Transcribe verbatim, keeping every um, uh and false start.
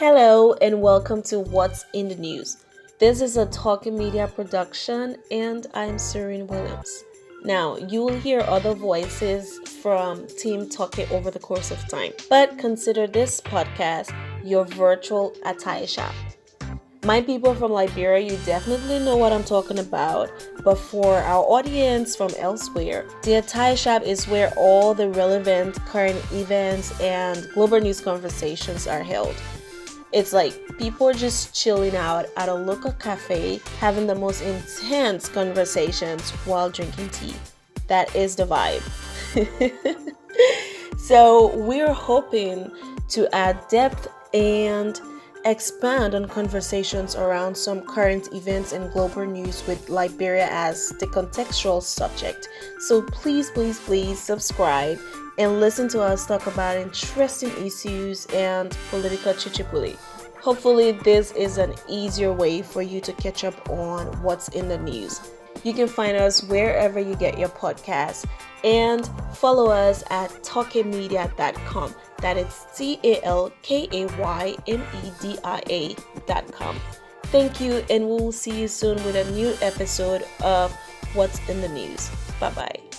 Hello and welcome to What's in the News. This is a Talking Media production and I'm Serene Williams. Now, you will hear other voices from Team Talking over the course of time, but consider this podcast your virtual attire shop. My people from Liberia, you definitely know what I'm talking about, but for our audience from elsewhere, the attire shop is where all the relevant current events and global news conversations are held. It's like people are just chilling out at a local cafe, having the most intense conversations while drinking tea. That is the vibe. So we're hoping to add depth and expand on conversations around some current events and global news with Liberia as the contextual subject. So please, please, please subscribe and listen to us talk about interesting issues and political chichipuli. Hopefully this is an easier way for you to catch up on what's in the news. You can find us wherever you get your podcasts and follow us at talking media dot com. That is T A L K A Y M E D I A dot com. Thank you, and we'll see you soon with a new episode of What's in the News. Bye-bye.